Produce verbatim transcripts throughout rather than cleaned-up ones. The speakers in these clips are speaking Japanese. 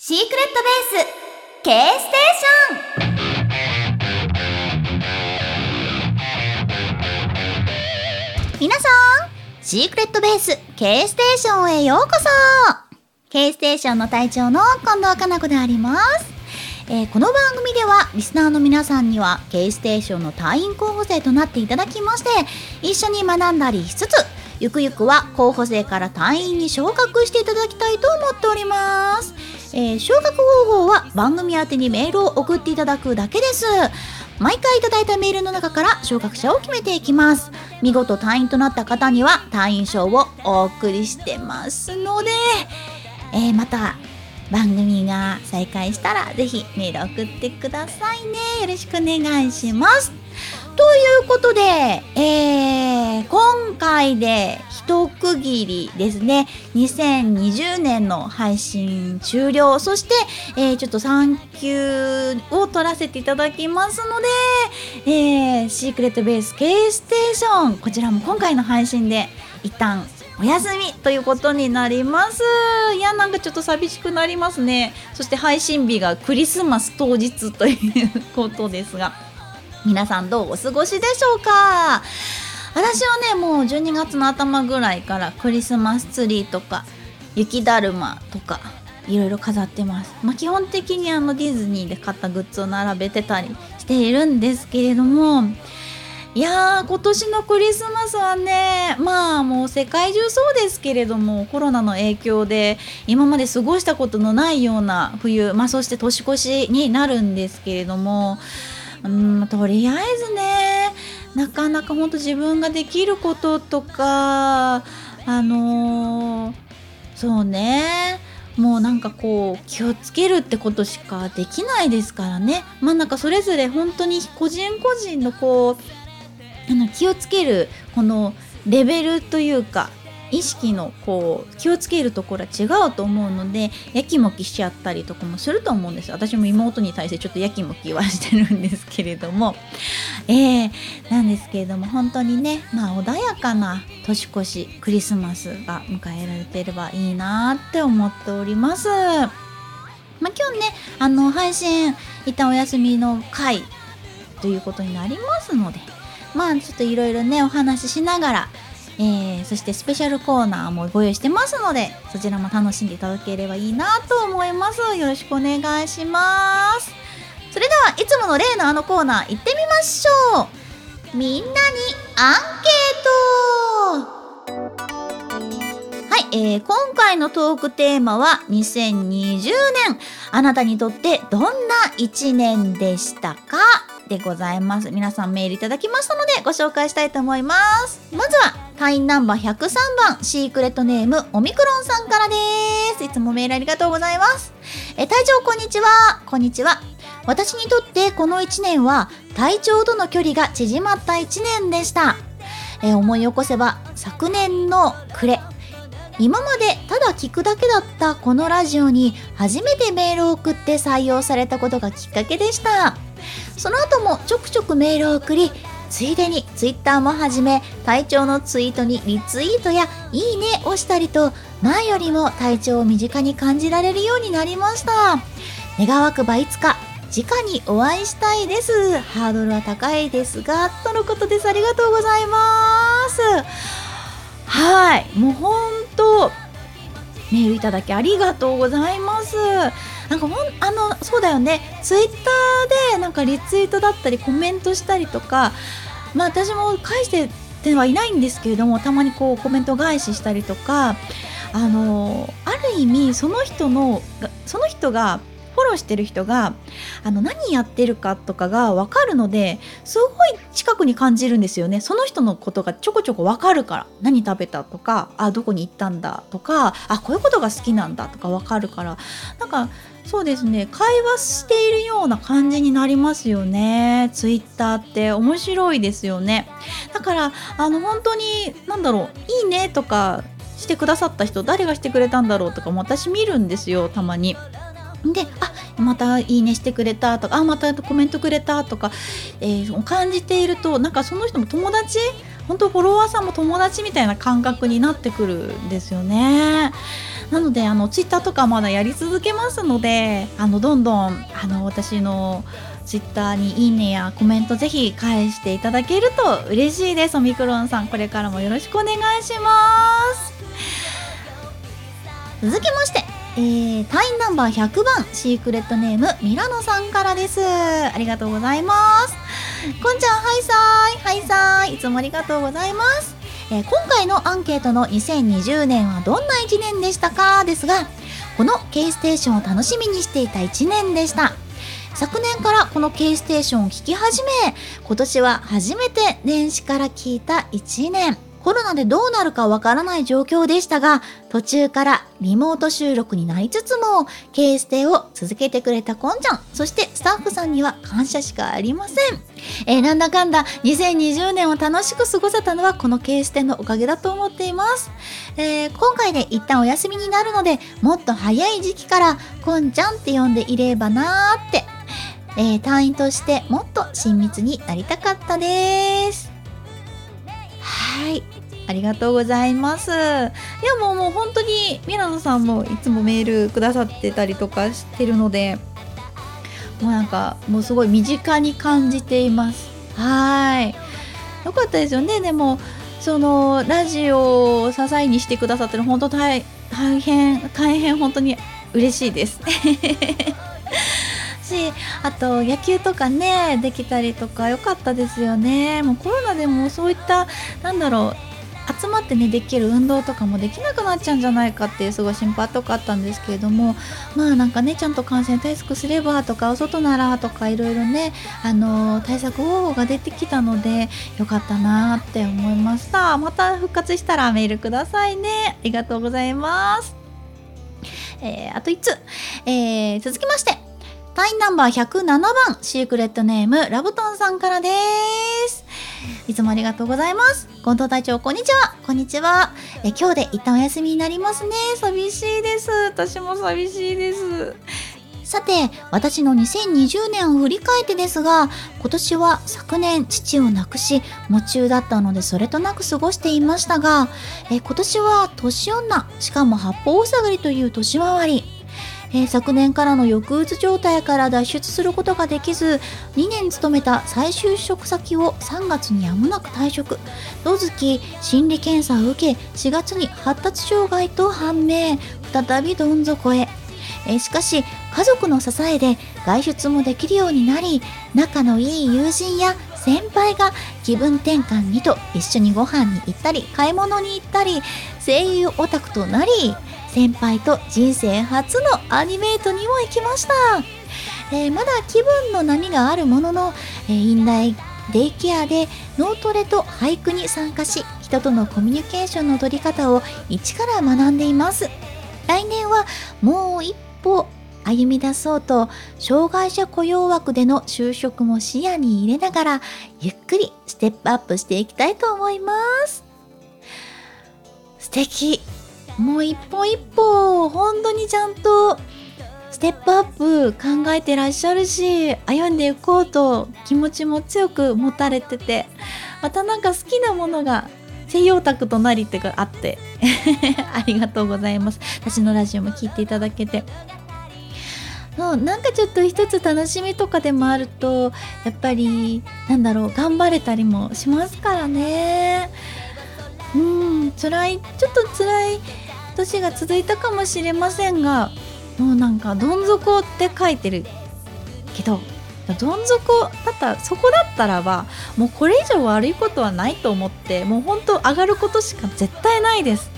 シークレットベース K ステーション、皆さんシークレットベース K ステーションへようこそ。 K ステーションの隊長の近藤かな子であります、えー、この番組ではリスナーの皆さんには K ステーションの隊員候補生となっていただきまして、一緒に学んだりしつつ、ゆくゆくは候補生から隊員に昇格していただきたいと思っております。えー、昇格方法は番組宛てにメールを送っていただくだけです。毎回いただいたメールの中から昇格者を決めていきます。見事隊員となった方には隊員賞をお送りしてますので、えー、また番組が再開したらぜひメール送ってくださいね。よろしくお願いします。ということで、えー、今回で一区切りですね。にせんにじゅうねんの配信終了。そして、えー、ちょっと産休を取らせていただきますので、えー、シークレットベース K ステーション、こちらも今回の配信で一旦お休みということになります。いや、なんかちょっと寂しくなりますね。そして配信日がクリスマス当日ということですが、皆さんどうお過ごしでしょうか。私はね、もうじゅうにがつの頭ぐらいからクリスマスツリーとか雪だるまとかいろいろ飾ってます。まあ、基本的にあのディズニーで買ったグッズを並べてたりしているんですけれども、いやー、今年のクリスマスはね、まあもう世界中そうですけれども、コロナの影響で今まで過ごしたことのないような冬、まあそして年越しになるんですけれども、うん、とりあえずね、なかなか本当自分ができることとか、あのー、そうね、もうなんかこう気をつけるってことしかできないですからね。まあなんかそれぞれ本当に個人個人のこうあの気をつけるこのレベルというか、意識のこう気をつけるところは違うと思うので、やきもきしちゃったりとかもすると思うんです。私も妹に対してちょっとやきもきはしてるんですけれども、えー、なんですけれども、本当にね、まあ穏やかな年越し、クリスマスが迎えられていればいいなって思っております。まあ、今日ね、あの配信一旦お休みの回ということになりますので、まあちょっといろいろねお話ししながら、えー、そしてスペシャルコーナーもご用意してますので、そちらも楽しんでいただければいいなと思います。よろしくお願いします。それではいつもの例のあのコーナー行ってみましょう。みんなにアンケート。はい、えー、今回のトークテーマはにせんにじゅうねん、あなたにとってどんないちねんでしたかでございます。皆さんメールいただきましたのでご紹介したいと思います。まずは隊員ナンバーひゃくさんばん、シークレットネームオミクロンさんからです。いつもメールありがとうございます。え隊長こんにちは。こんにちは。私にとってこのいちねんは隊長との距離が縮まったいちねんでした。え思い起こせば昨年の暮れ、今までただ聞くだけだったこのラジオに初めてメールを送って採用されたことがきっかけでした。その後もちょくちょくメールを送り、ついでにツイッターも始め、隊長のツイートにリツイートやいいねをしたりと、前よりも隊長を身近に感じられるようになりました。願わくばいつか直にお会いしたいです。ハードルは高いですが、とのことです。ありがとうございます。はい、もうほんとメールいただきありがとうございます。なんかほんあのそうだよね、ツイッターでなんかリツイートだったりコメントしたりとか、まあ私も返しててはいないんですけれども、たまにこうコメント返ししたりとか、あのある意味その人のその人がフォローしてる人があの何やってるかとかが分かるので、すごい近くに感じるんですよね。その人のことがちょこちょこ分かるから、何食べたとか、あどこに行ったんだとか、あこういうことが好きなんだとか分かるから、なんかそうですね、会話しているような感じになりますよね。ツイッターって面白いですよね。だからあの本当に何だろう、いいねとかしてくださった人、誰がしてくれたんだろうとかも私見るんですよ、たまに。で、あまたいいねしてくれたとか、あまたコメントくれたとか、えー、感じていると、なんかその人も友達、本当フォロワーさんも友達みたいな感覚になってくるんですよね。なのであのツイッターとかまだやり続けますので、あのどんどんあの私のツイッターにいいねやコメントぜひ返していただけると嬉しいです。オミクロンさん、これからもよろしくお願いします。続きまして、えー、隊員ナンバーひゃくばん、シークレットネームミラノさんからです。ありがとうございます。こんちゃん、はいさーい、はいさーい、いつもありがとうございます。えー、今回のアンケートのにせんにじゅうねんはどんないちねんでしたかですが、この K ステーションを楽しみにしていたいちねんでした。昨年からこの K ステーションを聴き始め、今年は初めて年始から聴いたいちねん。コロナでどうなるかわからない状況でしたが、途中からリモート収録になりつつも K ステを続けてくれたこんちゃん、そしてスタッフさんには感謝しかありません。えー、なんだかんだにせんにじゅうねんを楽しく過ごせたのはこの K ステのおかげだと思っています。えー、今回で一旦お休みになるので、もっと早い時期からこんちゃんって呼んでいればなーって、えー、隊員としてもっと親密になりたかったです。はい、ありがとうございます。いやもうもう本当にミラノさんもいつもメールくださってたりとかしてるので、もうなんかもうすごい身近に感じています。はい、よかったですよね。でもそのラジオを支えにしてくださってる、本当大変大変本当に嬉しいですし、あと野球とかねできたりとか良かったですよね。もうコロナでもそういったなんだろう集まってねできる運動とかもできなくなっちゃうんじゃないかっていうすごい心配とかあったんですけれども、まあなんかねちゃんと感染対策すればとかお外ならとかいろいろねあの対策方法が出てきたので良かったなって思いました。また復活したらメールくださいね。ありがとうございます。えー、あといっつ、えー、続きまして隊員ナンバーひゃくななばん、シークレットネームラブトンさんからです。いつもありがとうございます。近藤隊長、こんにちは。こんにちは。え今日で一旦お休みになりますね。寂しいです。私も寂しいです。さて、私のにせんにじゅうねんを振り返ってですが、今年は昨年父を亡くし喪中だったのでそれとなく過ごしていましたが、え今年は年女、しかも八方塞がりという年回り。えー、昨年からの抑うつ状態から脱出することができず、にねん勤めた再就職先をさんがつにやむなく退職。同月心理検査を受け、しがつに発達障害と判明。再びどん底へ。えー、しかし家族の支えで外出もできるようになり、仲のいい友人や先輩が気分転換にと一緒にご飯に行ったり買い物に行ったり、声優オタクとなり、先輩と人生初のアニメートにも行きました。えー、まだ気分の波があるものの、えー、院内デイケアで脳トレと俳句に参加し、人とのコミュニケーションの取り方を一から学んでいます。来年はもう一歩歩み出そうと、障害者雇用枠での就職も視野に入れながらゆっくりステップアップしていきたいと思います。素敵。もう一歩一歩本当にちゃんとステップアップ考えてらっしゃるし、歩んでいこうと気持ちも強く持たれてて、またなんか好きなものが西洋タクとなりってがあってありがとうございます。私のラジオも聞いていただけて、もうなんかちょっと一つ楽しみとかでもあるとやっぱりなんだろう頑張れたりもしますからね。うん、辛い、ちょっと辛い年が続いたかもしれませんが、もうなんかどん底って書いてるけど、どん底だったらそこだったらばもうこれ以上悪いことはないと思って、もう本当上がることしか絶対ないです。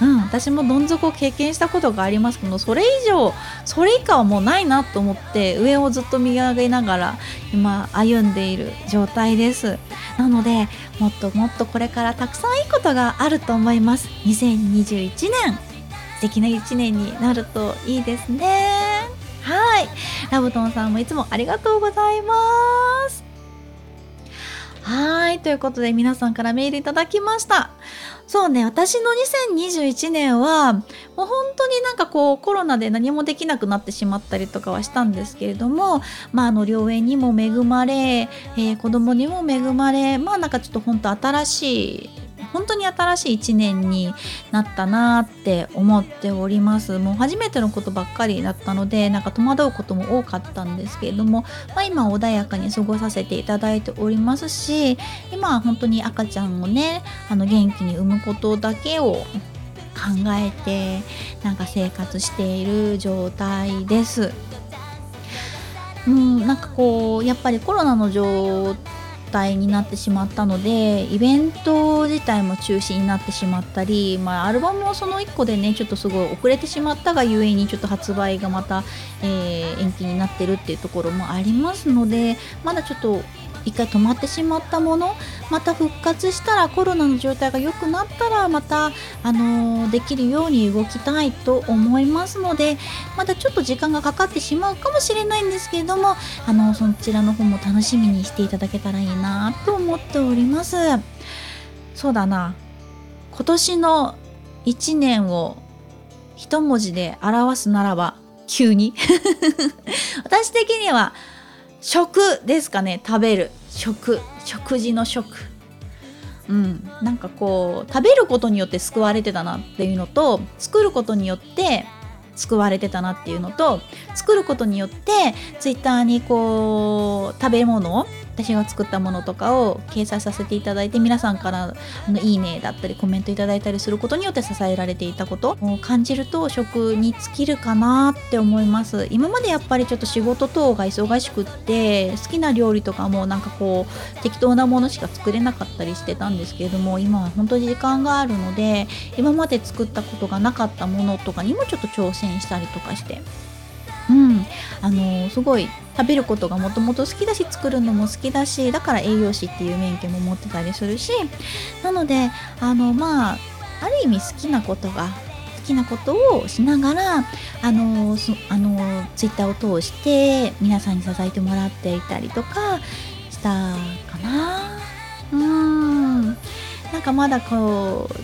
うん、私もどん底を経験したことがありますけど、それ以上それ以下はもうないなと思って上をずっと見上げながら今歩んでいる状態です。なのでもっともっとこれからたくさんいいことがあると思います。にせんにじゅういちねん、素敵な一年になるといいですね。はい、ラブトンさんもいつもありがとうございます。はい、ということで皆さんからメールいただきました。そうね、私のにせんにじゅういちねんはもう本当になんかこうコロナで何もできなくなってしまったりとかはしたんですけれども、まああの良縁にも恵まれ、えー、子供にも恵まれ、まあなんかちょっと本当新しい本当に新しいいちねんになったなって思っております。もう初めてのことばっかりだったので、なんか戸惑うことも多かったんですけれども、まあ、今穏やかに過ごさせていただいておりますし、今は本当に赤ちゃんをね、あの元気に産むことだけを考えてなんか生活している状態です。うん、なんかこうやっぱりコロナの状態になってしまったので、イベント自体も中止になってしまったり、まあ、アルバムもそのいっこでねちょっとすごい遅れてしまったがゆえにちょっと発売がまた、えー、延期になってるっていうところもありますので、まだちょっと一回止まってしまったもの、また復活したら、コロナの状態が良くなったらまた、あのー、できるように動きたいと思いますので、まだちょっと時間がかかってしまうかもしれないんですけれども、あのー、そちらの方も楽しみにしていただけたらいいなと思っております。そうだな、今年のいちねんを一文字で表すならば、急に私的には食ですかね。食べる、食、食事の食、うん、なんかこう食べることによって救われてたなっていうのと、作ることによって救われてたなっていうのと、作ることによってツイッターにこう食べ物を、私が作ったものとかを掲載させていただいて、皆さんからのいいねだったりコメントいただいたりすることによって支えられていたことを感じると、食に尽きるかなって思います。今までやっぱりちょっと仕事等が忙しくって、好きな料理とかもなんかこう適当なものしか作れなかったりしてたんですけれども、今は本当に時間があるので、今まで作ったことがなかったものとかにもちょっと挑戦したりとかして、うん、あのすごい食べることがもともと好きだし、作るのも好きだし、だから栄養士っていう免許も持ってたりするし、なのであのまあある意味好きなことが好きなことをしながら、あのあのツイッターを通して皆さんに支えてもらっていたりとかしたかな。うーん、なんかまだこう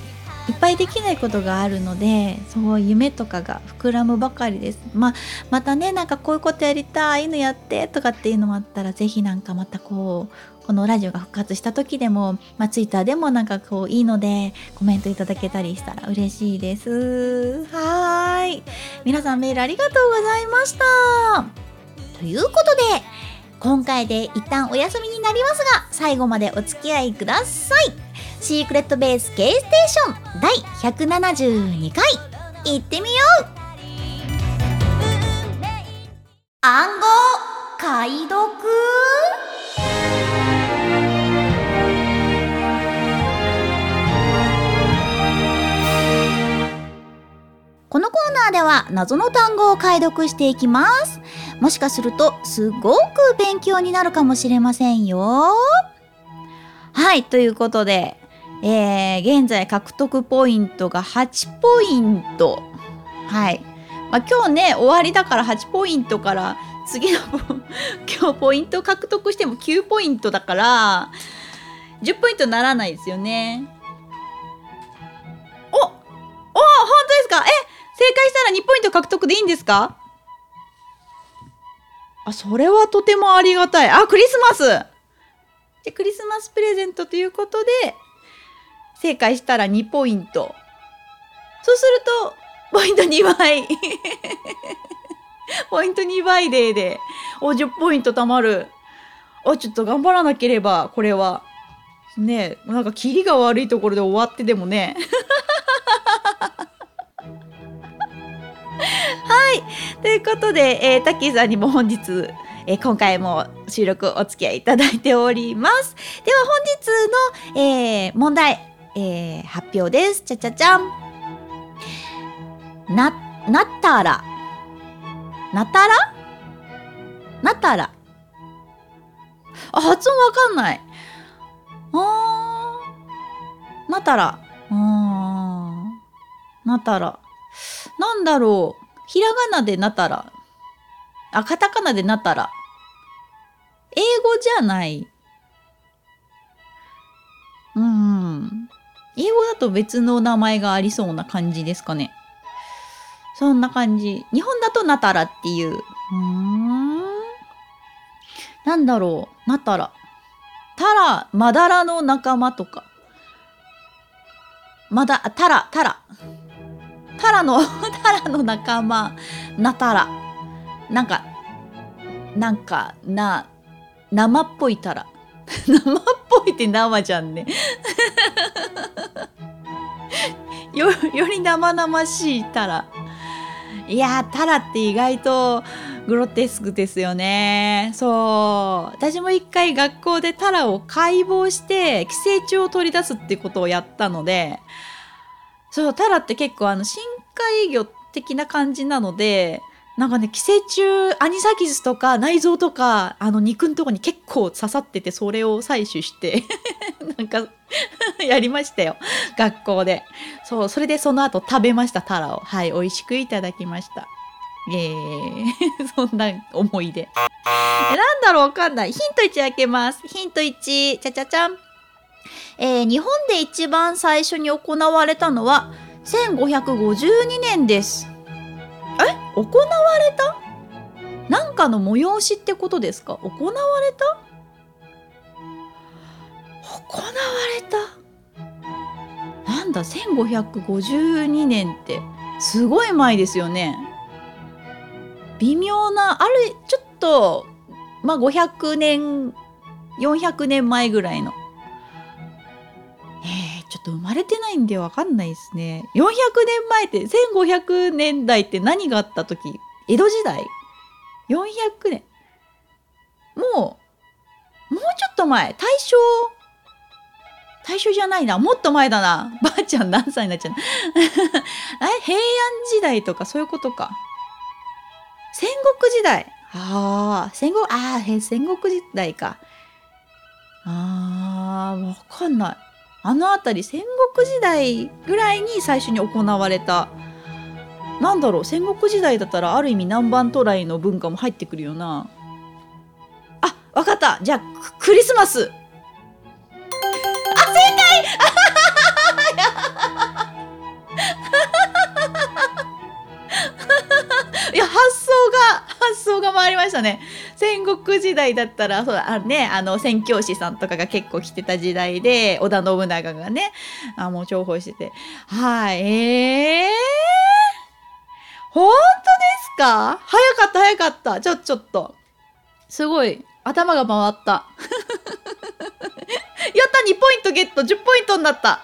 いっぱいできないことがあるので、そう夢とかが膨らむばかりです。まあ、またね、なんかこういうことやりたい、ああいうのやってとかっていうのもあったら、ぜひなんかまたこうこのラジオが復活した時でも、まあ、ツイッターでもなんかこういいのでコメントいただけたりしたら嬉しいです。はーい、皆さんメールありがとうございました。ということで、今回で一旦お休みになりますが、最後までお付き合いください。シークレットベース K ステーションだいひゃくななじゅうにかい、行ってみよう。暗号解読。このコーナーでは謎の単語を解読していきます。もしかするとすごく勉強になるかもしれませんよ。はい、ということで、えー、現在獲得ポイントがはちポイント。はい、まあ、今日ね終わりだからはちポイントから次の今日ポイント獲得してもきゅうポイントだからじゅっポイントならないですよね。おお、本当ですか。え、正解したらにポイント獲得でいいんですか。あ、それはとてもありがたい。あ、クリスマスでクリスマスプレゼントということで、正解したらにポイント。そうするとポイントにばいポイントにばいででおじゅっポイント貯まる。あ、ちょっと頑張らなければこれはね、なんかキリが悪いところで終わってでもねはい、ということで、えー、タッキーさんにも本日えー、今回も収録お付き合いいただいております。では本日の、えー、問題、えー、発表です。ちゃちゃちゃん。な、なったら。なたら？なたら。あ、発音わかんない。あー。なたら。あー。なたら。なんだろう。ひらがなでなたら。あ、カタカナでなったら。英語じゃない。うん。英語だと別の名前がありそうな感じですかね。そんな感じ。日本だとなたらっていう。うーん。なんだろう。なたら。たら、まだらの仲間とか。まだ、タラ、タラ。タラの、タラの仲間、ナタラ。なんか、なんか、な、生っぽいタラ。生っぽいって生じゃんね。よ、より生々しいタラ。いやー、タラって意外とグロテスクですよね。そう、私も一回学校でタラを解剖して寄生虫を取り出すってことをやったので、そう、タラって結構あの深海魚的な感じなので、なんかね、寄生虫、アニサキスとか内臓とかあの肉のとこに結構刺さってて、それを採取してなんかやりましたよ、学校で。そう、それでその後食べました、タラを。はい、美味しくいただきました。イエーイそんな思い出。え、なんだろう、わかんない。ヒントいち開けます。ヒントいち、ちゃちゃちゃん。えー、日本で一番最初に行われたのはせんごひゃくごじゅうにねんです。え、行われた？なんかの催しってことですか？行われた？行われた？なんだ、せんごひゃくごじゅうにねんってすごい前ですよね。微妙な、ある、ちょっと、まあ、ごひゃくねん、よんひゃくねんまえぐらいの。ちょっと生まれてないんでわかんないですね。よんひゃくねんまえって、せんごひゃくねんだいって何があった時？江戸時代？よんひゃくねん、もうもうちょっと前、大正大正じゃないな、もっと前だな。ばあちゃん何歳になっちゃう平安時代とかそういうことか。戦国時代。あー、戦国、あー、戦国時代か。あー、わかんない。あのあたり、戦国時代ぐらいに最初に行われた。なんだろう、戦国時代だったらある意味南蛮渡来の文化も入ってくるよな。あ、わかった。じゃあ ク, クリスマス。あ、正解いや、発想が発想が回りましたね。戦国時代だったら、そうだ、あのね、あの宣教師さんとかが結構来てた時代で、織田信長がね、あ、もう重宝してて。はい、えー、本当ですか？早かった、早かった。ちょ、ちょっと。すごい、頭が回った。やった、にポイントゲット、じゅっポイントになった。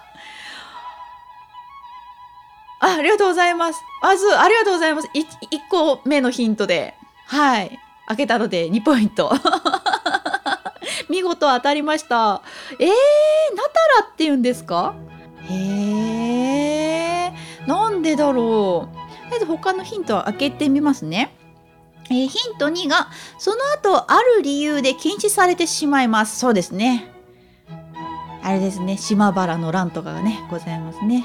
あ、ありがとうございます。あ、そう、ありがとうございます。い、いっこめのヒントで。はい。開けたのでにポイント見事当たりました。えー、ナタラって言うんですか？へえー、なんでだろう。とりあえず他のヒントは開けてみますね。えー、ヒントにが、その後ある理由で禁止されてしまいます。そうですね、あれですね、島原の乱とかがねございますね。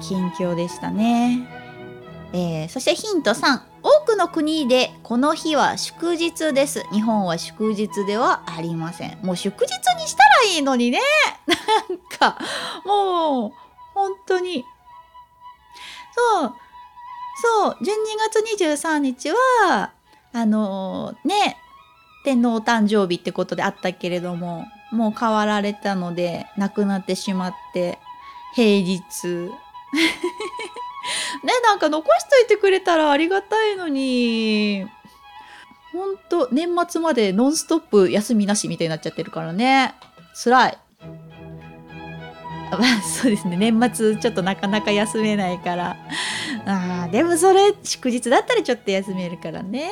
近況でしたね。えー、そしてヒントさん、多くの国でこの日は祝日です。日本は祝日ではありません。もう祝日にしたらいいのにね。なんかもう本当にそうそう、じゅうにがつにじゅうさんにちはあのー、ね、天皇誕生日ってことであったけれども、もう変わられたのでなくなってしまって、平日ね、なんか残しといてくれたらありがたいのに。ほんと、年末までノンストップ休みなしみたいになっちゃってるからね。つらい。まあ、そうですね。年末ちょっとなかなか休めないから。あー、でもそれ、祝日だったらちょっと休めるからね。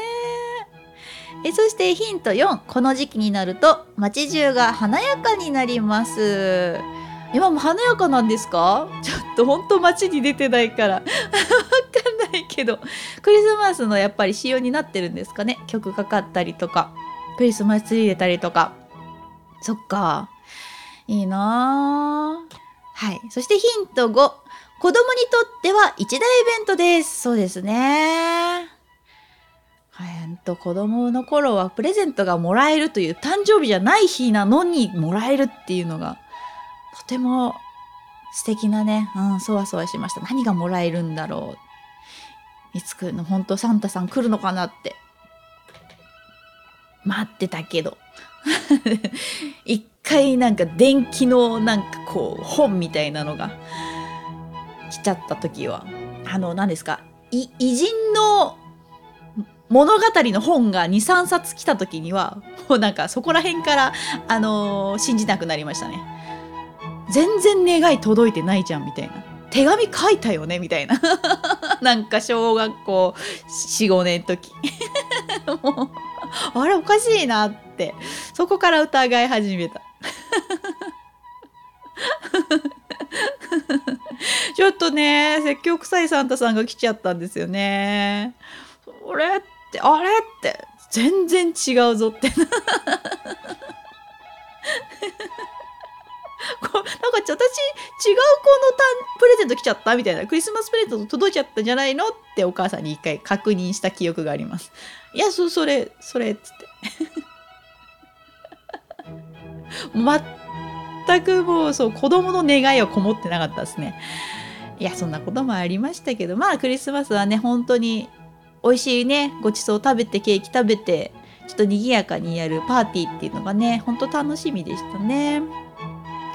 え、そしてヒントよん。この時期になると街中が華やかになります。今も華やかなんですか？ちょっとほんと街に出てないからわかんないけど、クリスマスのやっぱり仕様になってるんですかね。曲かかったりとか、クリスマスツリー出たりとか。そっか、いいなぁ。はい、そしてヒントご、子供にとっては一大イベントです。そうですね、えっと子供の頃はプレゼントがもらえるという、誕生日じゃない日なのにもらえるっていうのがとても素敵なね、うん、そわそわしました。何がもらえるんだろう。いつ来るの、本当サンタさん来るのかなって待ってたけど一回なんか電気のなんかこう本みたいなのが来ちゃった時は、あの何ですか、い偉人の物語の本が に,さん 冊来た時にはもうなんかそこら辺から、あのー、信じなくなりましたね。全然願い届いてないじゃんみたいな、手紙書いたよねみたいななんか小学校 よん,ご 年の時もうあれおかしいなって、そこから疑い始めたちょっとね説教臭いサンタさんが来ちゃったんですよね。それってあれって全然違うぞってなんか私違う子のプレゼント来ちゃったみたいな、クリスマスプレゼント届いちゃったんじゃないのってお母さんに一回確認した記憶があります。いや そ, それそれっつって全くもうそう子供の願いはこもってなかったですね。いやそんなこともありましたけど、まあクリスマスはね本当に美味しいねごちそう食べてケーキ食べてちょっと賑やかにやるパーティーっていうのがね本当楽しみでしたね。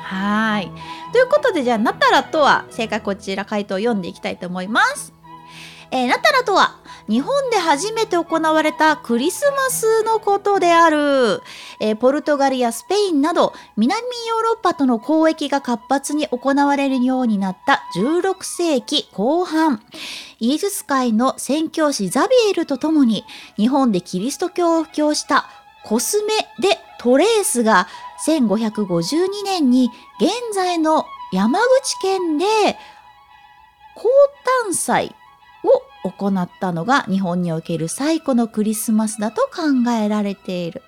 はい、ということでじゃあナタラとは、正解こちら回答を読んでいきたいと思います。えー、ナタラとは日本で初めて行われたクリスマスのことである。えー、ポルトガルやスペインなど南ヨーロッパとの交易が活発に行われるようになったじゅうろくせいきこう半、イエズス会の宣教師ザビエルとともに日本でキリスト教を布教したコスメ・デ・トレースがせんごひゃくごじゅうにねんに現在の山口県で降誕祭を行ったのが日本における最古のクリスマスだと考えられている。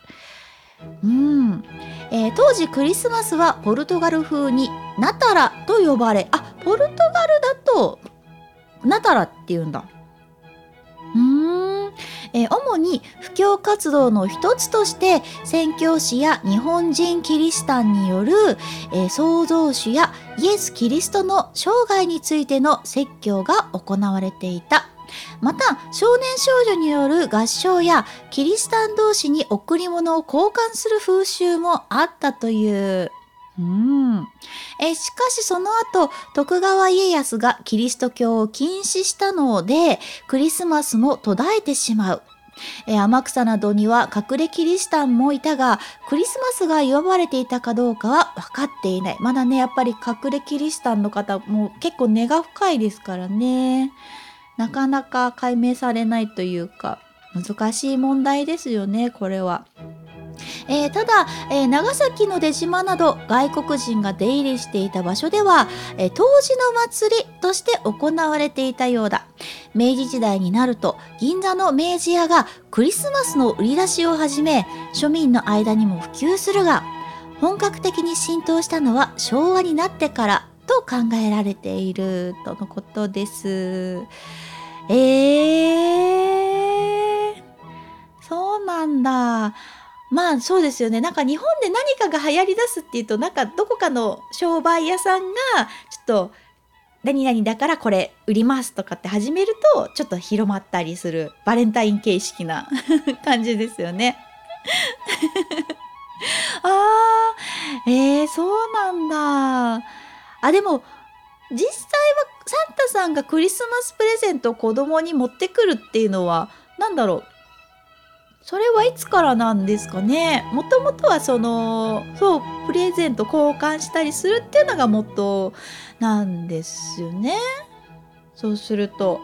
うん、えー、当時クリスマスはポルトガル風にナタラと呼ばれ、あ、ポルトガルだとナタラっていうんだ。うーん、えー、主に布教活動の一つとして宣教師や日本人キリシタンによる、えー、創造主やイエス・キリストの生涯についての説教が行われていた。また少年少女による合唱やキリシタン同士に贈り物を交換する風習もあったという。うん、えしかしその後徳川家康がキリスト教を禁止したのでクリスマスも途絶えてしまう。え天草などには隠れキリシタンもいたがクリスマスが祝われていたかどうかは分かっていない。まだねやっぱり隠れキリシタンの方も結構根が深いですからね、なかなか解明されないというか難しい問題ですよねこれは。えー、ただ、えー、長崎の出島など外国人が出入りしていた場所では、えー、当時の祭りとして行われていたようだ。明治時代になると銀座の明治屋がクリスマスの売り出しを始め庶民の間にも普及するが、本格的に浸透したのは昭和になってからと考えられているとのことです。えー、そうなんだ。まあそうですよね。なんか日本で何かが流行り出すっていうと、なんかどこかの商売屋さんがちょっと何々だからこれ売りますとかって始めるとちょっと広まったりするバレンタイン形式な感じですよねあー、えー、そうなんだ。あ、でも実際はサンタさんがクリスマスプレゼントを子供に持ってくるっていうのはなんだろう、それはいつからなんですかね。もともとはそのそうプレゼント交換したりするっていうのがモットーなんですよね。そうすると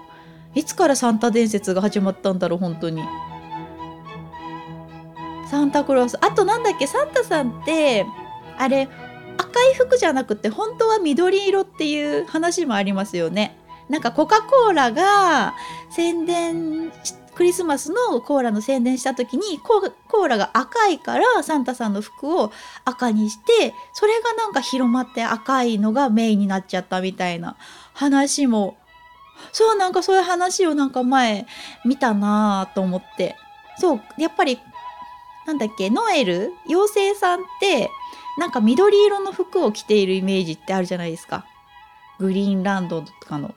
いつからサンタ伝説が始まったんだろう本当に。サンタクロース、あとなんだっけ、サンタさんってあれ赤い服じゃなくて本当は緑色っていう話もありますよね。なんかコカ・コーラが宣伝してクリスマスのコーラの宣伝した時に コ, コーラが赤いからサンタさんの服を赤にして、それがなんか広まって赤いのがメインになっちゃったみたいな話も、そうなんかそういう話をなんか前見たなと思って。そうやっぱりなんだっけ、ノエル妖精さんってなんか緑色の服を着ているイメージってあるじゃないですか、グリーンランドとかの。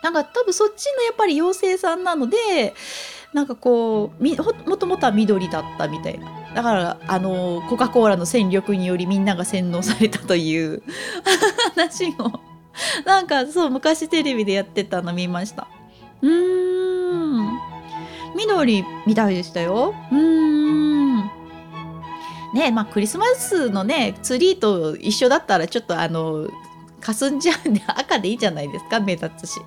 なんか多分そっちのやっぱり妖精さんなので、なんかこうみほもともとは緑だったみたいなだからあのコカ・コーラの戦力によりみんなが洗脳されたという話をなんかそう昔テレビでやってたの見ました。うーん、緑みたいでしたよ。うーんね、まあクリスマスのねツリーと一緒だったらちょっとあの霞んじゃうんで赤でいいじゃないですか、目立つし。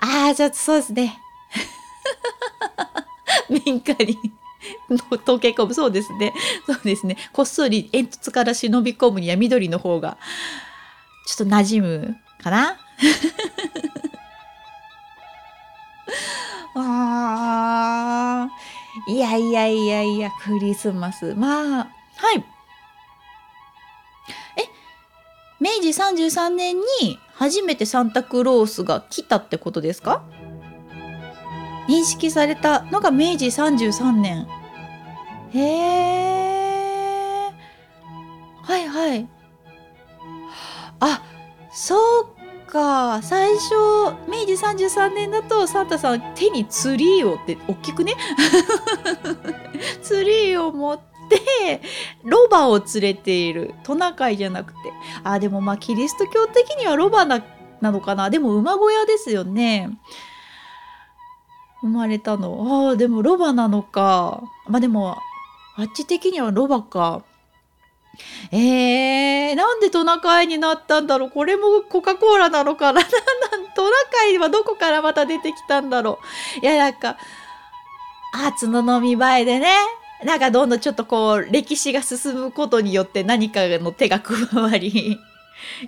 ああ、じゃあそうですね民家に溶け込む。そうですねそうですね、こっそり煙突から忍び込むには緑の方がちょっと馴染むかなあー、いやいやいやいや、クリスマス、まあはい、えめいじさんじゅうさんねんに初めてサンタクロースが来たってことですか？認識されたのがめいじさんじゅうさんねん。へー、はいはい。あ、そうか、最初めいじさんじゅうさんねんだとサンタさん手にツリーをって大きくねツリーを持ってロバを連れている、トナカイじゃなくて。あ、でもまあキリスト教的にはロバ な, なのかな。でも馬小屋ですよね生まれたの。ああ、でもロバなのか。まあでもあっち的にはロバか。えー、なんでトナカイになったんだろう。これもコカ・コーラなのかなトナカイはどこからまた出てきたんだろう。いや、なんか初の飲み映えでね、なんかどんどんちょっとこう歴史が進むことによって何かの手が加わり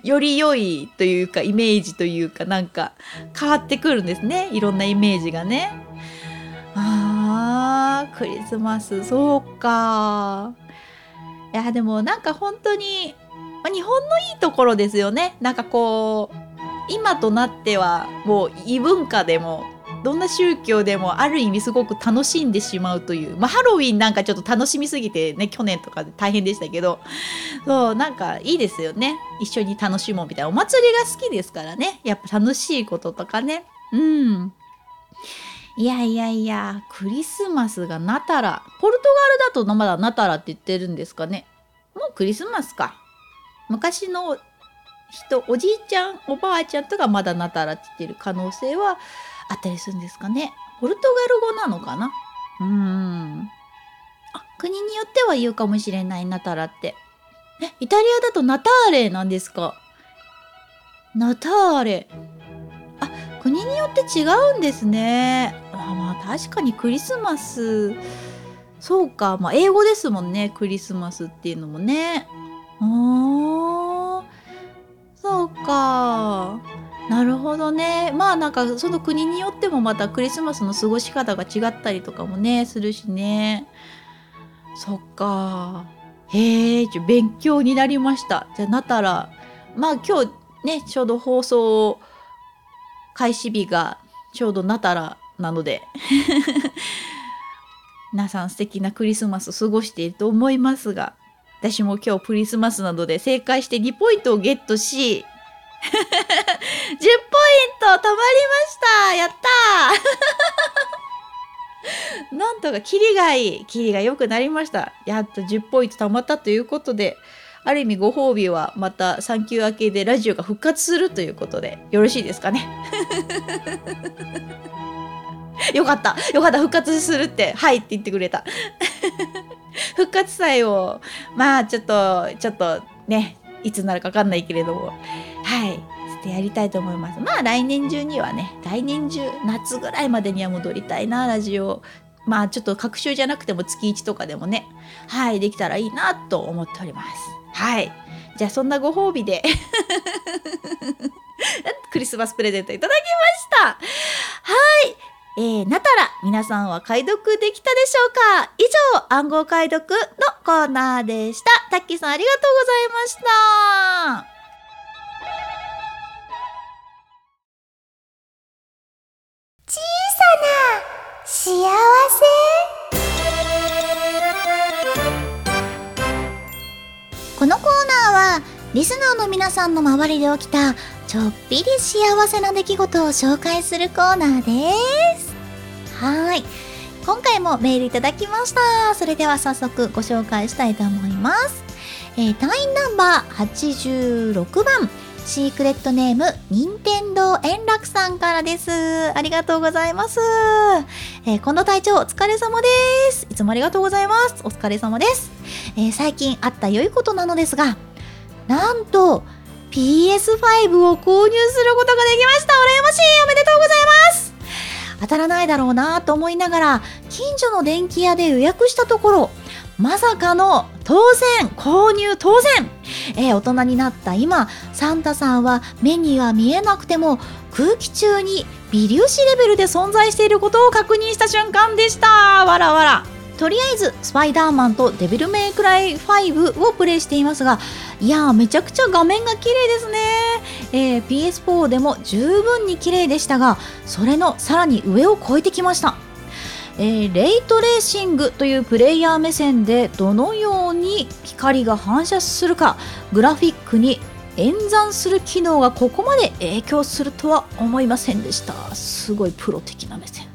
より良いというかイメージというかなんか変わってくるんですね、いろんなイメージがね。あー、クリスマス、そうか。いやでもなんか本当に日本のいいところですよね。なんかこう今となってはもう異文化でもどんな宗教でもある意味すごく楽しんでしまうという、まあ、ハロウィンなんかちょっと楽しみすぎてね去年とかで大変でしたけど、そうなんかいいですよね、一緒に楽しもうみたいな。お祭りが好きですからね、やっぱ楽しいこととかね。うん、いやいやいや、クリスマスがナタラ、ポルトガルだとまだナタラって言ってるんですかね。もうクリスマスか、昔の人、おじいちゃんおばあちゃんとかまだナタラって言ってる可能性はあったりするんですかね。ポルトガル語なのかな。うーん、あ、国によっては言うかもしれない、ナタラって。え、イタリアだとナターレなんですか。ナターレ、あ、国によって違うんですね。まあまあ確かにクリスマス、そうか、まあ英語ですもんね、クリスマスっていうのもね。あー、そうか、なるほどね。まあなんかその国によってもまたクリスマスの過ごし方が違ったりとかもねするしね。そっか、へえ、勉強になりました。じゃあナタラ、まあ今日ねちょうど放送開始日がちょうどナタラなので皆さん素敵なクリスマスを過ごしていると思いますが、私も今日クリスマスなので正解してにポイントをゲットしじゅっポイント貯まりました、やったなんとかキリがいい、キリが良くなりました。やっとじゅっポイント貯まったということで、ある意味ご褒美はまた産休明けでラジオが復活するということでよろしいですかねよかったよかった、復活するってはいって言ってくれた復活祭をまあちょっとちょっとねいつになるか分かんないけれども、はい、してやりたいと思います。まあ来年中にはね、来年中夏ぐらいまでには戻りたいな、ラジオ。まあちょっと隔週じゃなくても月いちとかでもね、はい、できたらいいなと思っております。はい、じゃあそんなご褒美でクリスマスプレゼントいただきました。はい。えー、ナタラ、皆さんは解読できたでしょうか。以上、暗号解読のコーナーでした。タッキーさんありがとうございました。小さな幸せ。このコーナーはリスナーの皆さんの周りで起きたちょっぴり幸せな出来事を紹介するコーナーです。はい、今回もメールいただきました。それでは早速ご紹介したいと思います。えー、隊員ナンバーはちじゅうろくばんシークレットネーム任天堂円楽さんからです。ありがとうございます。えー、近藤隊長お疲れ様です。いつもありがとうございます。お疲れ様です。えー、最近あった良いことなのですが、なんと ピーエスファイブ を購入することができました。羨ましい。おめでとうございます。当たらないだろうなと思いながら近所の電気屋で予約したところ、まさかの当選、購入当選。えー、大人になった今、サンタさんは目には見えなくても空気中に微粒子レベルで存在していることを確認した瞬間でした。わらわら。とりあえずスパイダーマンとデビルメイクライファイブをプレイしていますが、いやーめちゃくちゃ画面が綺麗ですね。えー、ピーエスフォー でも十分に綺麗でしたが、それのさらに上を超えてきました。えー、レイトレーシングというプレイヤー目線でどのように光が反射するか、グラフィックに演算する機能がここまで影響するとは思いませんでした。すごいプロ的な目線。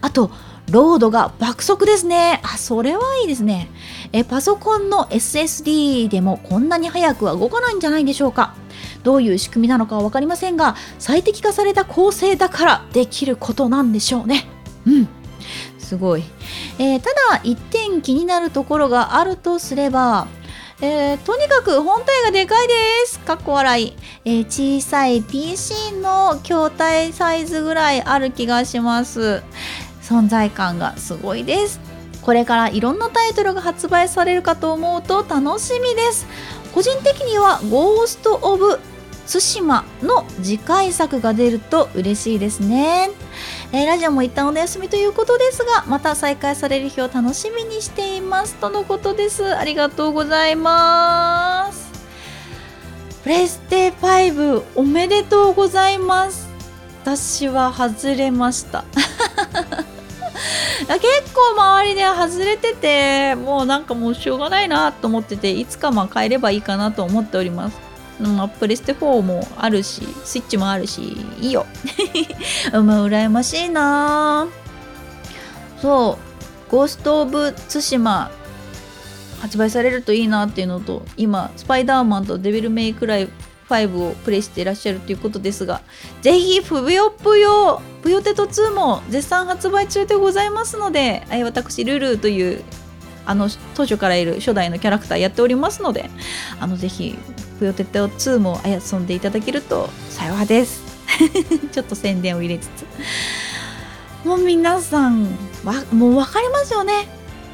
あとロードが爆速ですね。あ、それはいいですね。えパソコンの エスエスディー でもこんなに早くは動かないんじゃないでしょうか。どういう仕組みなのかは分かりませんが、最適化された構成だからできることなんでしょうね。うん、すごい。えー、ただ一点気になるところがあるとすれば、えー、とにかく本体がでかいです。かっこ笑い。えー、小さい ピーシー の筐体サイズぐらいある気がします。存在感がすごいです。これからいろんなタイトルが発売されるかと思うと楽しみです。個人的にはゴーストオブツシマの次回作が出ると嬉しいですね。えー、ラジオも一旦お休みということですが、また再開される日を楽しみにしていますとのことです。ありがとうございます。プレステファイブおめでとうございます。私は外れました結構周りで外れてて、もうなんかもうしょうがないなと思ってて、いつかまあ買えればいいかなと思っております。まあ、プレステフォーもあるしスイッチもあるしいいよまあ羨ましいな。そうゴーストオブツシマ発売されるといいなっていうのと、今スパイダーマンとデビルメイクライファイブをプレイしていらっしゃるということですが、ぜひぷよぷよぷよテトツーも絶賛発売中でございますので、私ルルーというあの当初からいる初代のキャラクターやっておりますので、あのぜひぷよテトツーも遊んでいただけると幸いですちょっと宣伝を入れつつ、もう皆さんわもう分かりますよね。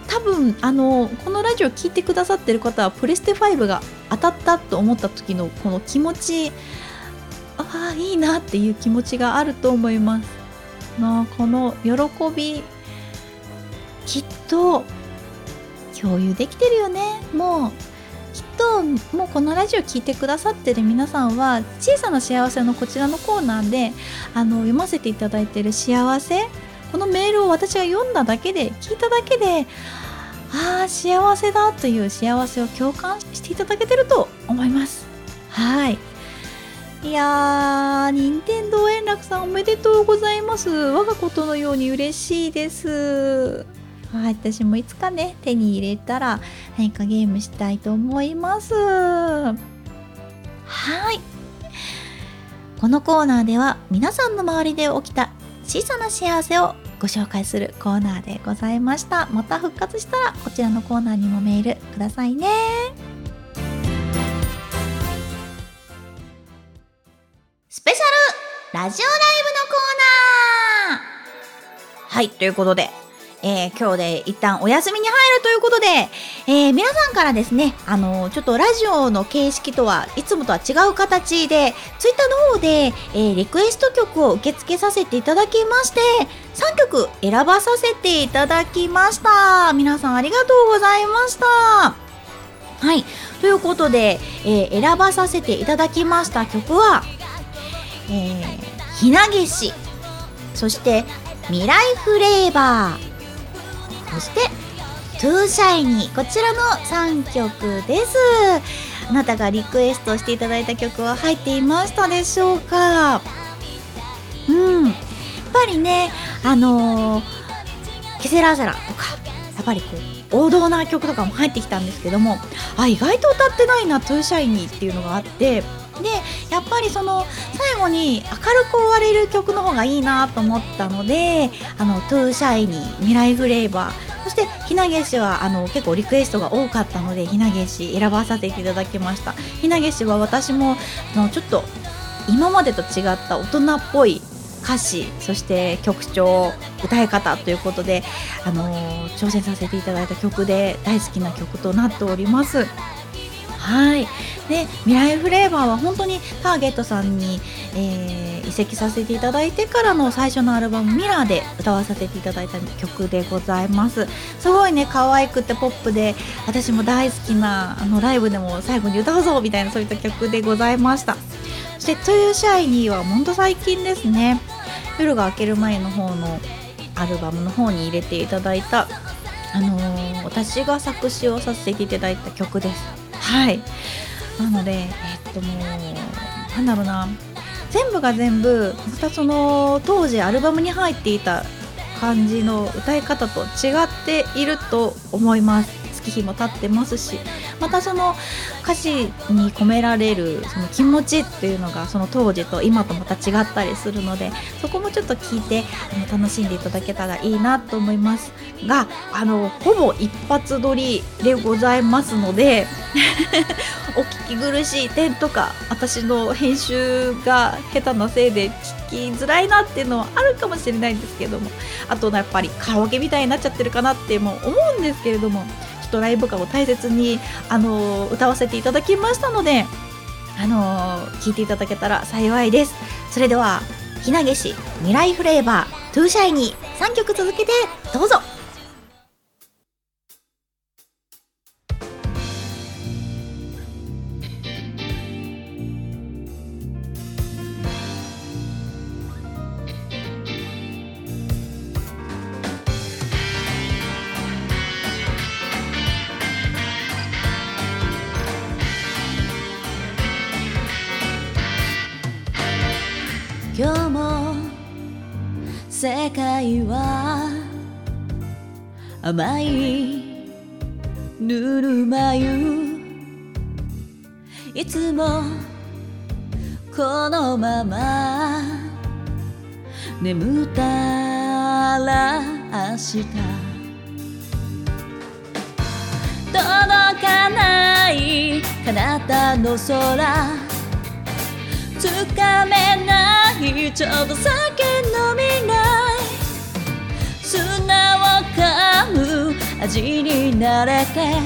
多分あのこのラジオ聞いてくださってる方はプレステファイブが当たったと思った時のこの気持ち、ああいいなっていう気持ちがあると思います。のこの喜びきっと共有できてるよね。もうきっともうこのラジオ聞いてくださってる皆さんは小さな幸せのこちらのコーナーであの読ませていただいてる幸せ、このメールを私が読んだだけで聞いただけで、ああ幸せだという幸せを共感していただけてると思います。はい、いやー任天堂円楽さんおめでとうございます。我がことのように嬉しいです。はい、私もいつかね手に入れたら何かゲームしたいと思います。はい、このコーナーでは皆さんの周りで起きた小さな幸せをご紹介するコーナーでございました。また復活したらこちらのコーナーにもメールくださいね。スペシャルラジオライブのコーナー。はい、ということで、えー、今日で一旦お休みに入るということで、えー、皆さんからですね、あのー、ちょっとラジオの形式とはいつもとは違う形でツイッターの方で、えー、リクエスト曲を受け付けさせていただきまして、さんきょく選ばさせていただきました。皆さんありがとうございました。はい、ということで、えー、選ばさせていただきました曲は、えー、ひなげし、そして未来フレーバー、そしてトゥーシャイニー、こちらのさんきょくです。あなたがリクエストしていただいた曲は入っていましたでしょうか。うん、やっぱりね、あのー、ケセラセラとか、やっぱりこう王道な曲とかも入ってきたんですけども、あ、意外と歌ってないな、トゥーシャイニーっていうのがあって、でやっぱりその最後に明るく終われる曲の方がいいなと思ったので、あのトゥーシャイニー、未来フレーバー、そしてひなげしはあの結構リクエストが多かったので、ひなげし選ばさせていただきました。ひなげしは私もあのちょっと今までと違った大人っぽい歌詞、そして曲調、歌い方ということで、あのー、挑戦させていただいた曲で大好きな曲となっております。はい、で未来フレーバーは本当にターゲットさんに、えー、移籍させていただいてからの最初のアルバムミラーで歌わさせていただいた曲でございます。すごいね、可愛くてポップで、私も大好きな、あのライブでも最後に歌うぞみたいな、そういった曲でございました。そしてトゥーシャイニーはほんと最近ですね、夜が明ける前の方のアルバムの方に入れていただいた、あのー、私が作詞をさせていただいた曲です。はい、なので、えっともうなんだろうな、全部が全部またその当時アルバムに入っていた感じの歌い方と違っていると思います。月日も経ってますし、またその歌詞に込められるその気持ちっていうのがその当時と今とまた違ったりするので、そこもちょっと聞いてあの楽しんでいただけたらいいなと思いますが、あのほぼ一発撮りでございますのでお聞き苦しい点とか、私の編集が下手なせいで聞きづらいなっていうのはあるかもしれないんですけども、あとやっぱりカラオケみたいになっちゃってるかなっても思うんですけれども、ライブ感を大切にあの歌わせていただきましたので、あの聞いていただけたら幸いです。それではひなげし、未来フレーバー、トゥーシャイニー、さんきょく続けてどうぞ。今日も世界は甘いぬるま湯、いつもこのまま眠ったら明日届かない彼方の空、つかめないちょっと酒飲みない砂を噛む味に慣れて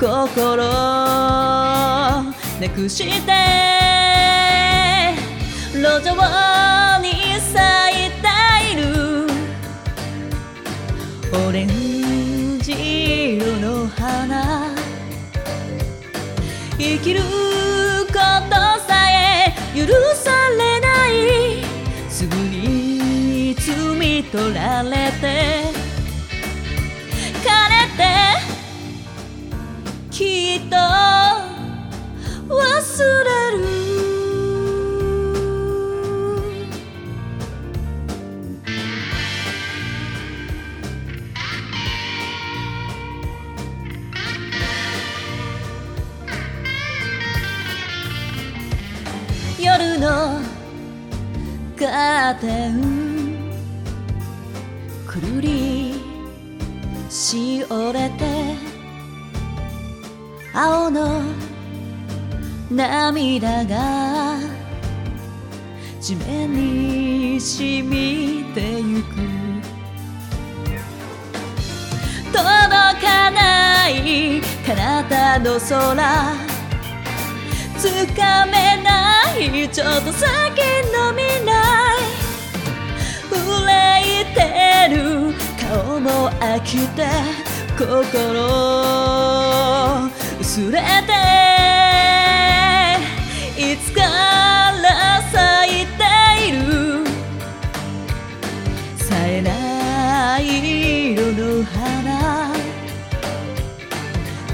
心なくして路上に咲いているオレンジ色の花、生きること許されない、すぐに摘み取られて枯れてきっと忘れる。夜のカーテンくるりしおれて、青の涙が地面に染みてゆく、届かない彼方の空、つかめないちょっと酒飲みない憂いてる顔も飽きて心薄れて、いつから咲いている冴えない色の花、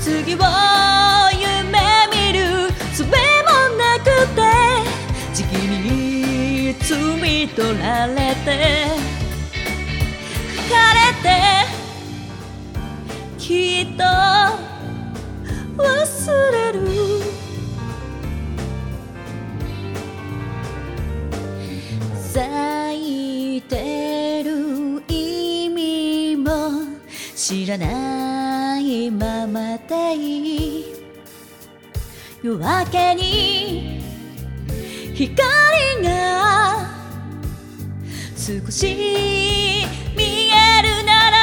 次を摘み取られて枯れてきっと忘れる。咲いてる意味も知らないままでいい。夜明けに光が少し見えるなら、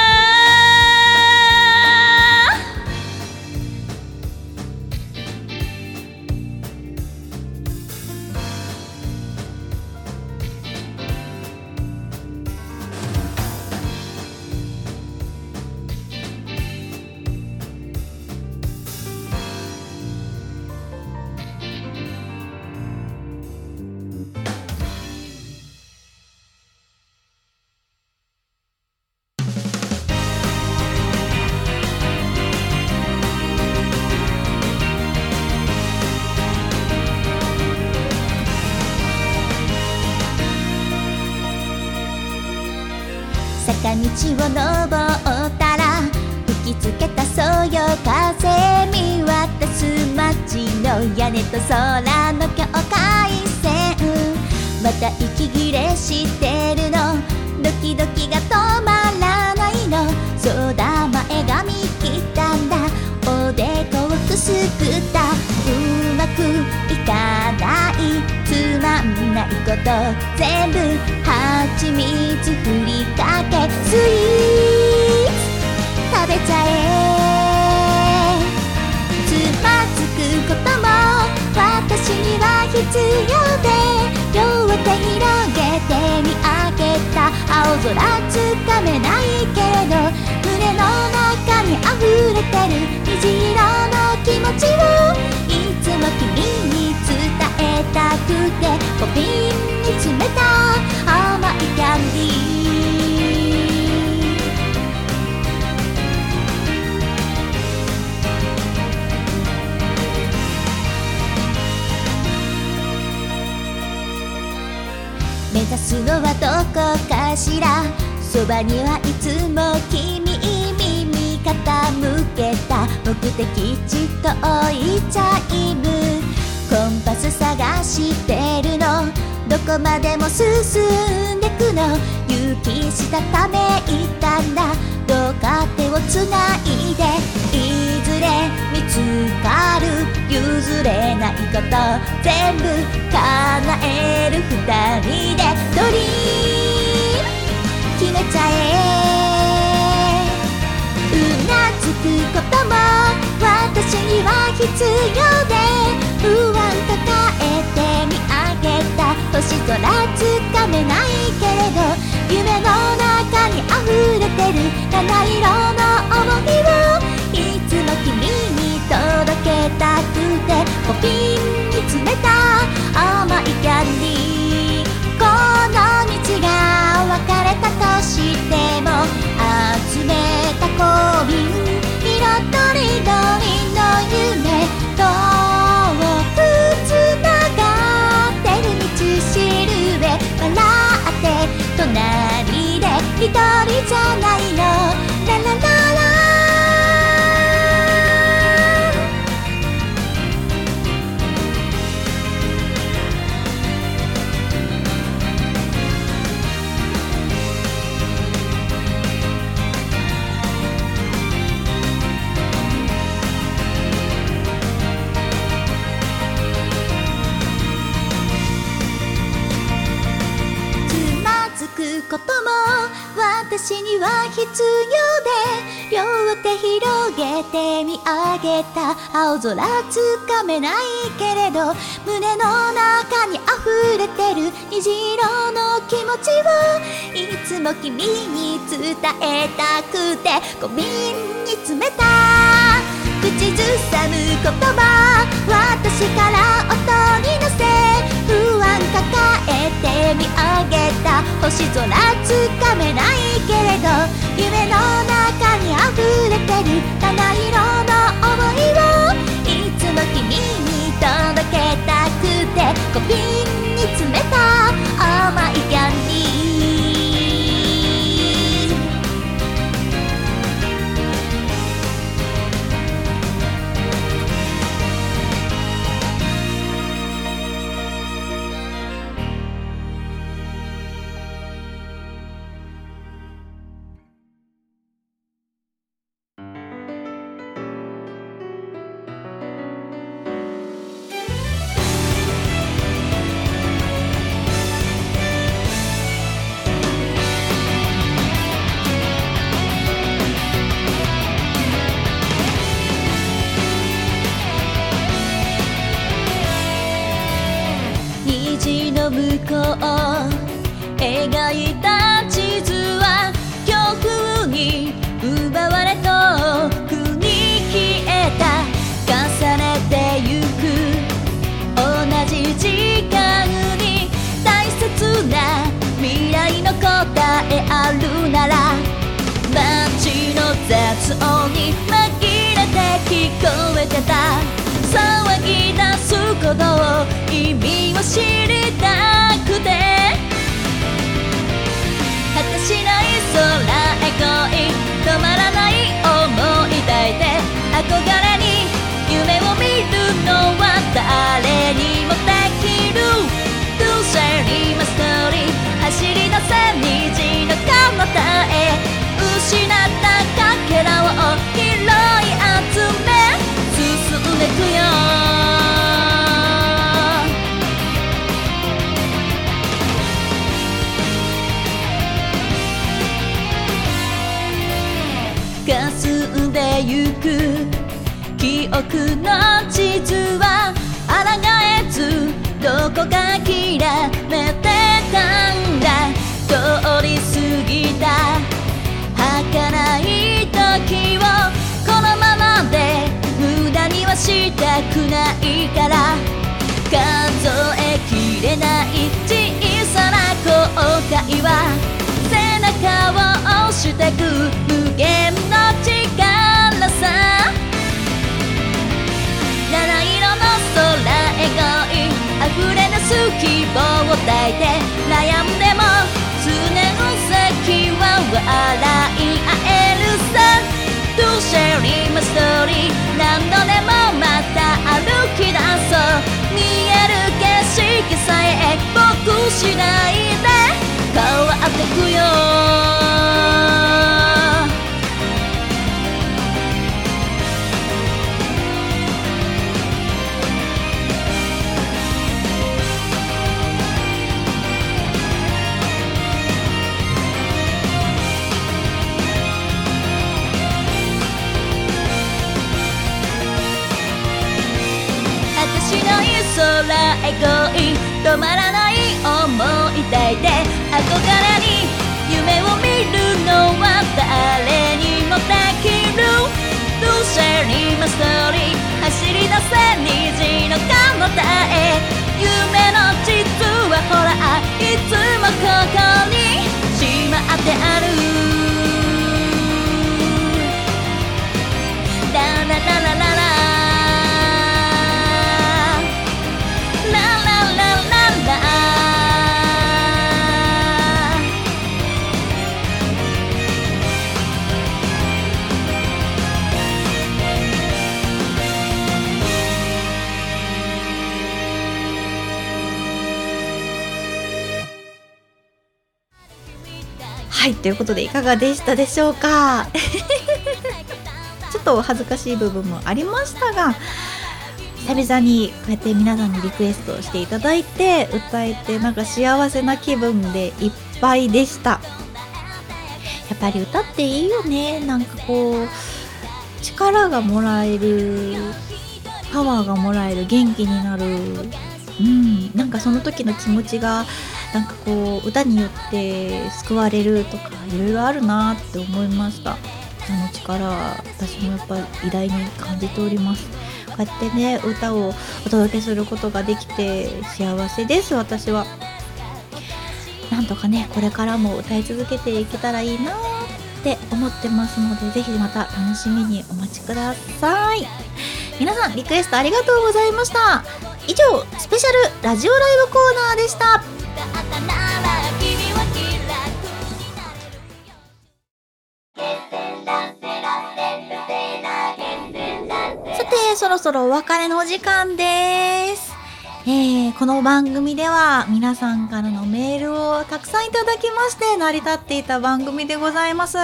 坂道を登ったら吹きつけたそよ風、見渡す街の屋根と空の境線、また息切れしてるの、ドキドキが止まらないの、そうだ前髪切ったんだ、おでこをくすぐった、うまくいかない、つまんないこと全部はちみつふりかけ、スイーツ食べちゃえ、つまずくことも私には必要で、両手広げて見上げた青空つかめないけど、胸の中に溢れてる虹色の気持ちをいつも君に伝えたくて、小瓶に詰めた甘いキャンディー。目指すのはどこかしら、そばにはいつも君、耳傾けた目的地と置いちゃいる、コンパス探してるの、どこまでも進んでくの、勇気したためいたんだ、どうか手をつないで、いずれ見つかる、譲れないこと全部叶える二人で、ドリーム決めちゃえ、うなずくことも私には必要で、不安抱えて見上げた星空つかめないけれど、夢の中に溢れてる七色の想いをいつも君に届けたくて、小瓶に詰めた甘いキャンディー、この道が分かれたとしても集めた小瓶、色とりどりの夢と一人じゃないの、ララララ、つまずくことも私には必要で、両手広げて見上げた青空つかめないけれど、胸の中に溢れてる虹色の気持ちをいつも君に伝えたくて、小瓶に詰めた口ずさむ言葉、私から音に乗せ、不安抱えて見上げた星空つかめないけれど、夢の中に溢れてる七色の想いをいつも君に届けたくて、小瓶に詰めた甘いキャンディー、霞んでゆく記憶の地図は抗えずどこかきらめてたんだ。通り過ぎた儚い時をこのままで無駄にはしたくないから、数えきれない小さな後悔は背中を押してく無限の力さ。七色の空へ恋溢れ出す希望を抱いて悩んでも常に先は笑い合えるさ。 To share my story 何度でもまた歩き出そう。見える景色さえ僕しないで変わってくよ。私の空へ恋止まらない思い抱いて憧れに夢を見るのは誰にもできる。 To share my story 走り出せ虹の彼方へ。夢の地図はほらいつもここにしまってある。ララララララはい、ということでいかがでしたでしょうかちょっと恥ずかしい部分もありましたが、久々にこうやって皆さんにリクエストをしていただいて歌えて、なんか幸せな気分でいっぱいでした。やっぱり歌っていいよね。なんかこう力がもらえる、パワーがもらえる、元気になる、うん、なんかその時の気持ちがなんかこう歌によって救われるとかいろいろあるなって思いました。その力私もやっぱ偉大に感じております。こうやってね歌をお届けすることができて幸せです。私はなんとかねこれからも歌い続けていけたらいいなって思ってますので、ぜひまた楽しみにお待ちください。皆さんリクエストありがとうございました。以上スペシャルラジオライブコーナーでした。さてそろそろお別れのお時間です、えー、この番組では皆さんからのメールをたくさんいただきまして成り立っていた番組でございます。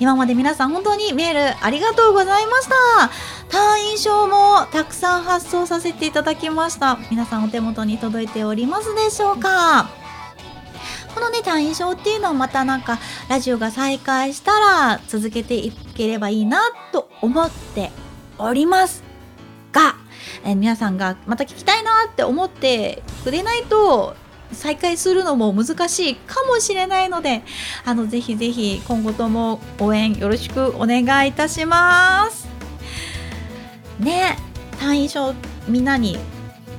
今まで皆さん本当にメールありがとうございました。単位証もたくさん発送させていただきました。皆さんお手元に届いておりますでしょうか。このね単位証っていうのはまたなんかラジオが再開したら続けていければいいなと思っておりますが、え皆さんがまた聞きたいなって思ってくれないと再開するのも難しいかもしれないので、あのぜひぜひ今後とも応援よろしくお願いいたしますね。単位証みんなに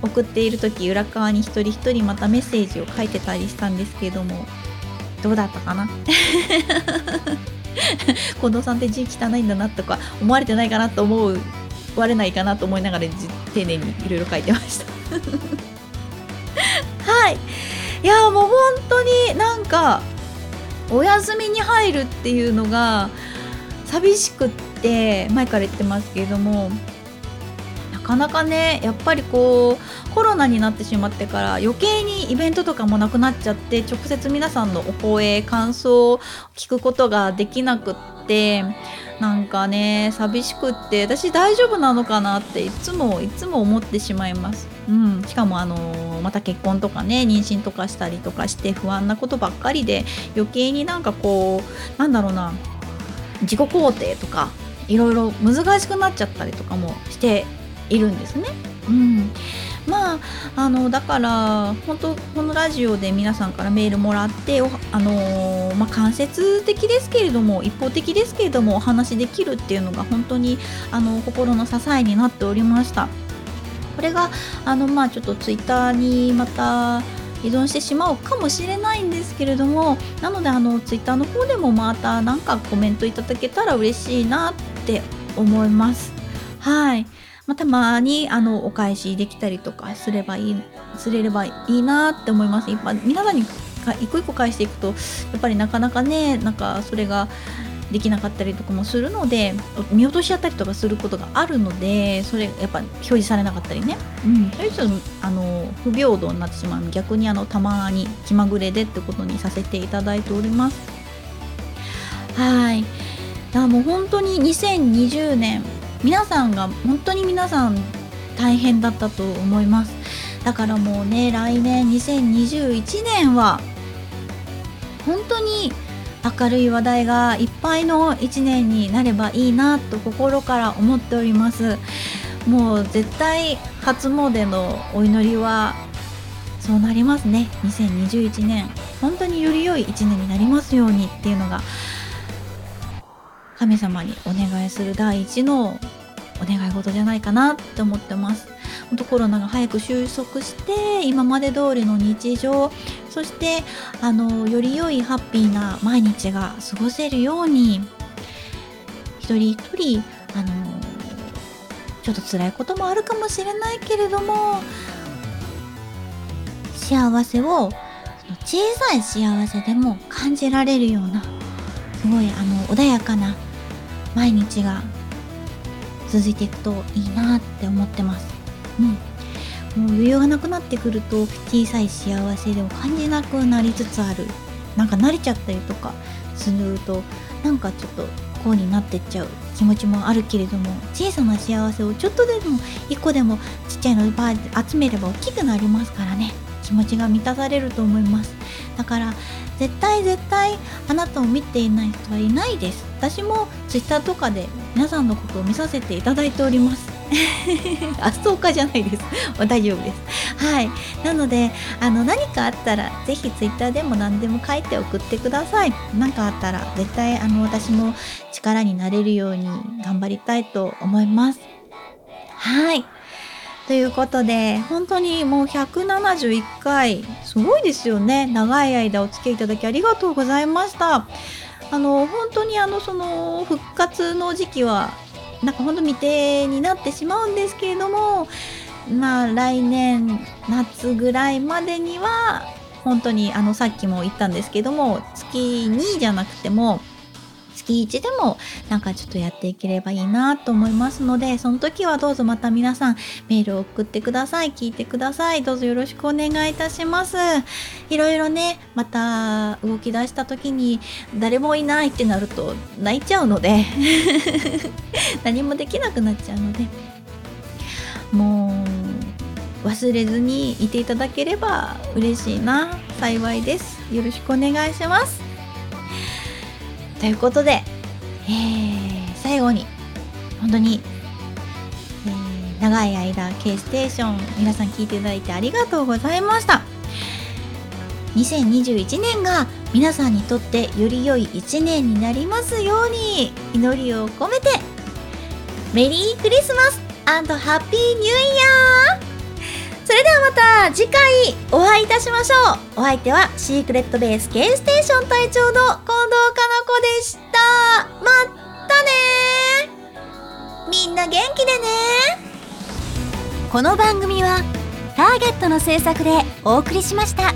送っているとき裏側に一人一人またメッセージを書いてたりしたんですけれども、どうだったかな近藤さんって字汚いんだなとか思われてないかなと思う思われないかなと思いながら丁寧にいろいろ書いてましたはい、いやもう本当になんかお休みに入るっていうのが寂しくって前から言ってますけれども、なかなかねやっぱりこうコロナになってしまってから余計にイベントとかもなくなっちゃって、直接皆さんのお声感想を聞くことができなくって、なんかね寂しくって私大丈夫なのかなっていつもいつも思ってしまいます、うん、しかもあのまた結婚とかね妊娠とかしたりとかして不安なことばっかりで余計になんかこうなんだろうな自己肯定とかいろいろ難しくなっちゃったりとかもしているんですね。うん、まあ、あのだから本当このラジオで皆さんからメールもらってお、あのーまあ、間接的ですけれども一方的ですけれどもお話できるっていうのが本当にあの心の支えになっておりました。これがあの、まあ、ちょっとツイッターにまた依存してしまうかもしれないんですけれども、なのであのツイッターの方でもまたなんかコメントいただけたら嬉しいなって思います。はい、まあ、たまにあのお返しできたりとかすればいいすれればいいなって思います。やっぱ皆さんに一個一個返していくとやっぱりなかなかね、なんかそれができなかったりとかもするので、見落としちゃったりとかすることがあるので、それやっぱ表示されなかったりね、うん、それちょっとあの不平等になってしまう、逆にあのたまに気まぐれでってことにさせていただいております。はい、だもう本当ににせんにじゅうねん皆さんが本当に皆さん大変だったと思います。だからもうね、来年にせんにじゅういちねんは本当に明るい話題がいっぱいのいちねんになればいいなと心から思っております。もう絶対初詣のお祈りはそうなりますね。にせんにじゅういちねん本当により良いいちねんになりますようにっていうのが神様にお願いする第一のお願い事じゃないかなって思ってます。本当コロナが早く収束して今まで通りの日常、そしてあのより良いハッピーな毎日が過ごせるように、一人一人あのちょっと辛いこともあるかもしれないけれども、幸せを小さい幸せでも感じられるようなすごいあの穏やかな毎日が続いていくといいなって思ってます。うん、もう余裕がなくなってくると小さい幸せでも感じなくなりつつある。なんか慣れちゃったりとかするとなんかちょっとこうになってっちゃう気持ちもあるけれども、小さな幸せをちょっとでも一個でもちっちゃいのバー集めれば大きくなりますからね、気持ちが満たされると思います。だから絶対絶対あなたを見ていない人はいないです。私もツイッターとかで皆さんのことを見させていただいておりますあ、ストーカーじゃないです大丈夫です。はい、なのであの何かあったらぜひツイッターでも何でも書いて送ってください。何かあったら絶対あの私も力になれるように頑張りたいと思います。はい、ということで本当にもうひゃくななじゅういっかいすごいですよね。長い間お付き合いいただきありがとうございました。あの本当にあのその復活の時期はなんか本当未定になってしまうんですけれども、まあ来年夏ぐらいまでには本当にあのさっきも言ったんですけどもつきにじゃなくてもつきいちでもなんかちょっとやっていければいいなと思いますので、その時はどうぞまた皆さんメールを送ってください。聞いてください。どうぞよろしくお願いいたします。いろいろね、また動き出した時に誰もいないってなると泣いちゃうので何もできなくなっちゃうので、もう忘れずにいていただければ嬉しいな、幸いです。よろしくお願いします。ということで、えー、最後に本当に、えー、長い間 K ステーション皆さん聞いていただいてありがとうございました。にせんにじゅういちねんが皆さんにとってより良いいちねんになりますように祈りを込めて、メリークリスマス&ハッピーニューイヤー。それではまた次回お会いいたしましょう。お相手はシークレットベース K ステーション隊長の近藤かなこでした。またねー。みんな元気でねー。この番組はターゲットの制作でお送りしました。